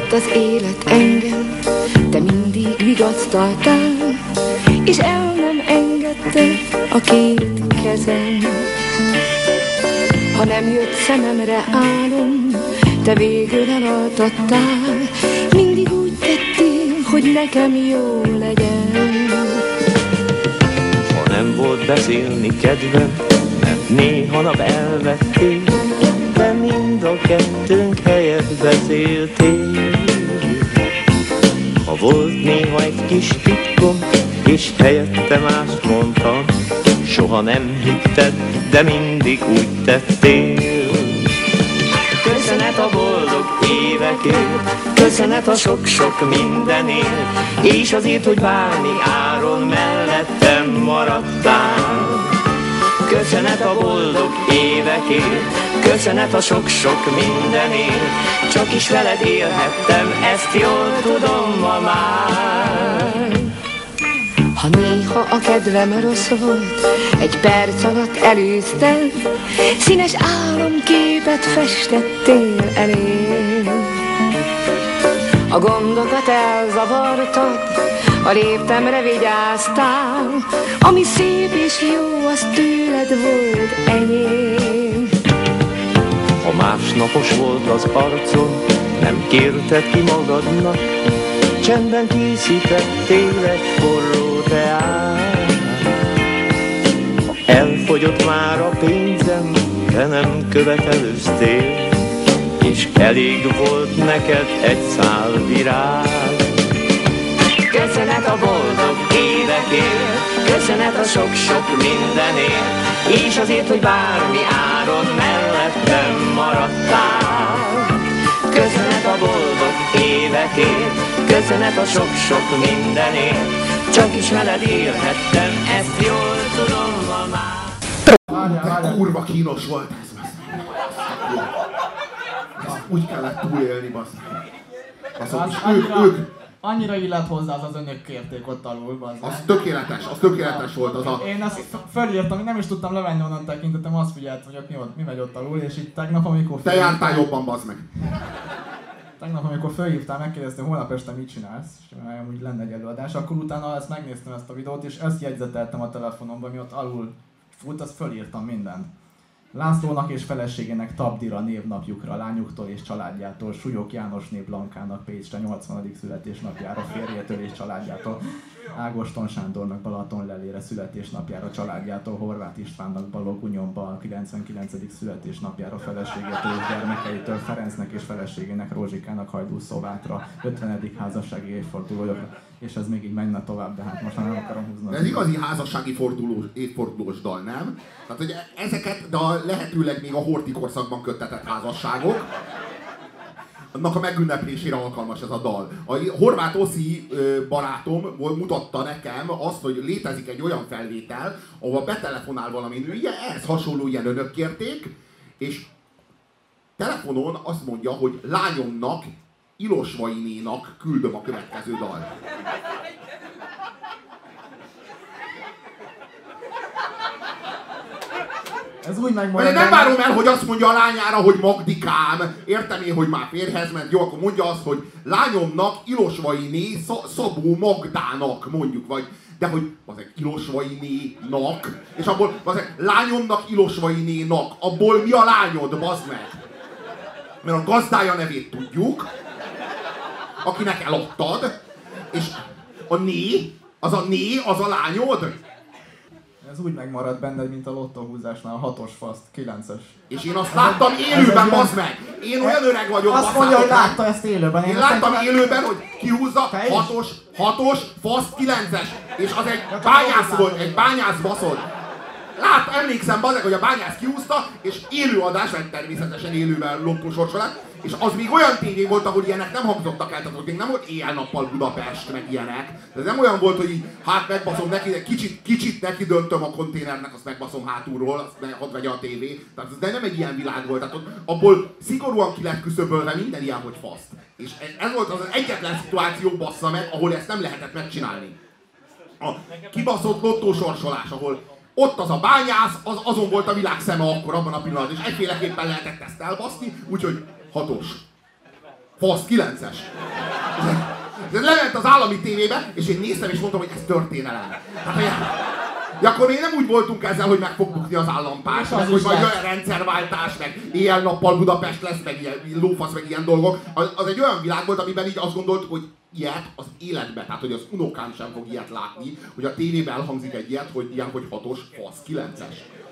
Bántott az élet engem, te mindig vigasztaltál, és el nem engedted a két kezem. Ha nem jött szememre álom, te végül elaltattál, mindig úgy tettél, hogy nekem jó legyen. Ha nem volt beszélni kedvem, mert néha nap elvettél, de mind a kettőnk helyet beszéltél. Ha volt néha egy kis titkom, és helyette mást mondtam, soha nem hitted, de mindig úgy tettél. Köszönet a boldog évekért, köszönet a sok-sok mindenért, és azért, hogy bármi áron mellettem maradtál. Köszönet a boldog évekért, köszönet a sok-sok mindenért, csak is veled élhettem, ezt jól tudom ma már. Ha néha a kedvem rossz volt, egy perc alatt elűzted, színes álomképet festettél elém. A gondokat elzavartad, a léptemre vigyáztál, ami szép és jó, az tőled volt enyém. Ha másnapos volt az arcom, nem kérted ki magadnak, csendben készítettél egy forró teát. Ha elfogyott már a pénzem, te nem követelőztél, és elég volt neked egy szál virág. Köszönet a boldog évekért, köszönet a sok-sok mindenért, és azért, hogy bármi áron mellettem maradtál. Köszönet a boldog évekért, köszönet a sok-sok mindenért, csak is veled élhettem, ezt jól tudom ma már. Kurva kínos volt ez, úgy kellett túlélni, bazdmeg. Annyira illet hozzá az önök kérték ott alul, bazdmeg. Az tökéletes volt az a... Én ezt felírtam, nem is tudtam levenni onnan tekintetem, azt figyelt vagyok, mi megy ott alul, és itt tegnap, amikor... Te jártál jobban, bazdmeg. Tegnap, amikor fölhívtál, megkérdeztem, holnap este mit csinálsz, és úgy lenne egy előadás, akkor utána ezt megnéztem ezt a videót, és ezt jegyzeteltem a telefonomban, mi ott alul fut, azt fölírtam mindent. Lászlónak és feleségének Tabdira névnapjukra, lányuktól és családjától, Súlyog Jánosné Blankának Pécsre 80. születésnapjára, férjétől és családjától, Ágoston Sándornak Balatonlellére születésnapjára, családjától, Horváth Istvánnak Balogh-Hunyonba 99. születésnapjára, feleségétől és gyermekeitől, Ferencnek és feleségének Rózsikának Hajdúszovátra, 50. házassági évfordulója, és ez még így menne tovább, de hát most már nem akarom húzni. Ez igazi házassági évfordulós dal, nem? Tehát, hogy ezeket, de lehetőleg még a Horthy korszakban köttetett házasságok, annak a megünneplésére alkalmas ez a dal. A Horváth Oszi barátom mutatta nekem azt, hogy létezik egy olyan felvétel, ahol betelefonál valami nő, ugye ehhez hasonló ilyen önök kérték, és telefonon azt mondja, hogy lányomnak, Ilosvainénak küldöm a következő dal. Ez úgy megmondja. Nem várom el, hogy azt mondja a lányára, hogy Magdikám, értem én, hogy már férjhez ment, jó, akkor mondja azt, hogy lányomnak Ilosvainé Szabó Magdának, mondjuk, vagy, de hogy azek Ilosvainénak, és abból azek lányomnak Ilosvainénak, abból mi a lányod, bazd meg? Mert a gazdája nevét tudjuk, akinek eladtad, és az a lányod. Ez úgy megmaradt benned, mint a lottóhúzásnál a hatos faszt, 9-es. És én azt láttam élőben, bazd meg! Én olyan öreg vagyok, azt mondja, hogy látta ezt élőben. Én láttam élőben, hogy kihúzza hatos faszt, 9-es. És az egy bányász volt, egy bányász baszod. Emlékszem, bazeg, hogy a bányász kihúzta, és élőadás lett természetesen élőben lottósorsolát, és az még olyan tévé volt, ahol ilyenek nem hangzottak el, tehát még nem volt éjjel-nappal Budapest, meg ilyenek. Ez nem olyan volt, hogy így, hát megbaszom neki, de kicsit neki döntöm a konténernek, azt megbaszom hátulról, azt hadd vegye a tévé. Tehát ez nem egy ilyen világ volt, tehát abból szigorúan ki lett küszöbölve minden ilyen, hogy faszt. És ez volt az egyetlen szituáció, bassza meg, ahol ezt nem lehetett megcsinálni. A kibaszott lottósorsolás, ahol ott az a bányász, azon volt a világ szeme akkor, abban a pillanatban, és egyféleképpen lehetett ezt elbaszni, úgyhogy hatos. Fasz 9-es. Lement az állami tévébe, és én néztem, és mondtam, hogy ez történelem. De akkor én nem úgy voltunk ezzel, hogy meg fog bukni az állampárt, meg hogy majd olyan rendszerváltás, meg éjjel-nappal Budapest lesz, meg ilyen lófasz, meg ilyen dolgok. Az egy olyan világ volt, amiben így azt gondoltuk, hogy ilyet az életben, tehát hogy az unokám sem fog ilyet látni, hogy a tévében elhangzik egy ilyet, hogy ilyen, hogy 6-os, fasz 9-es.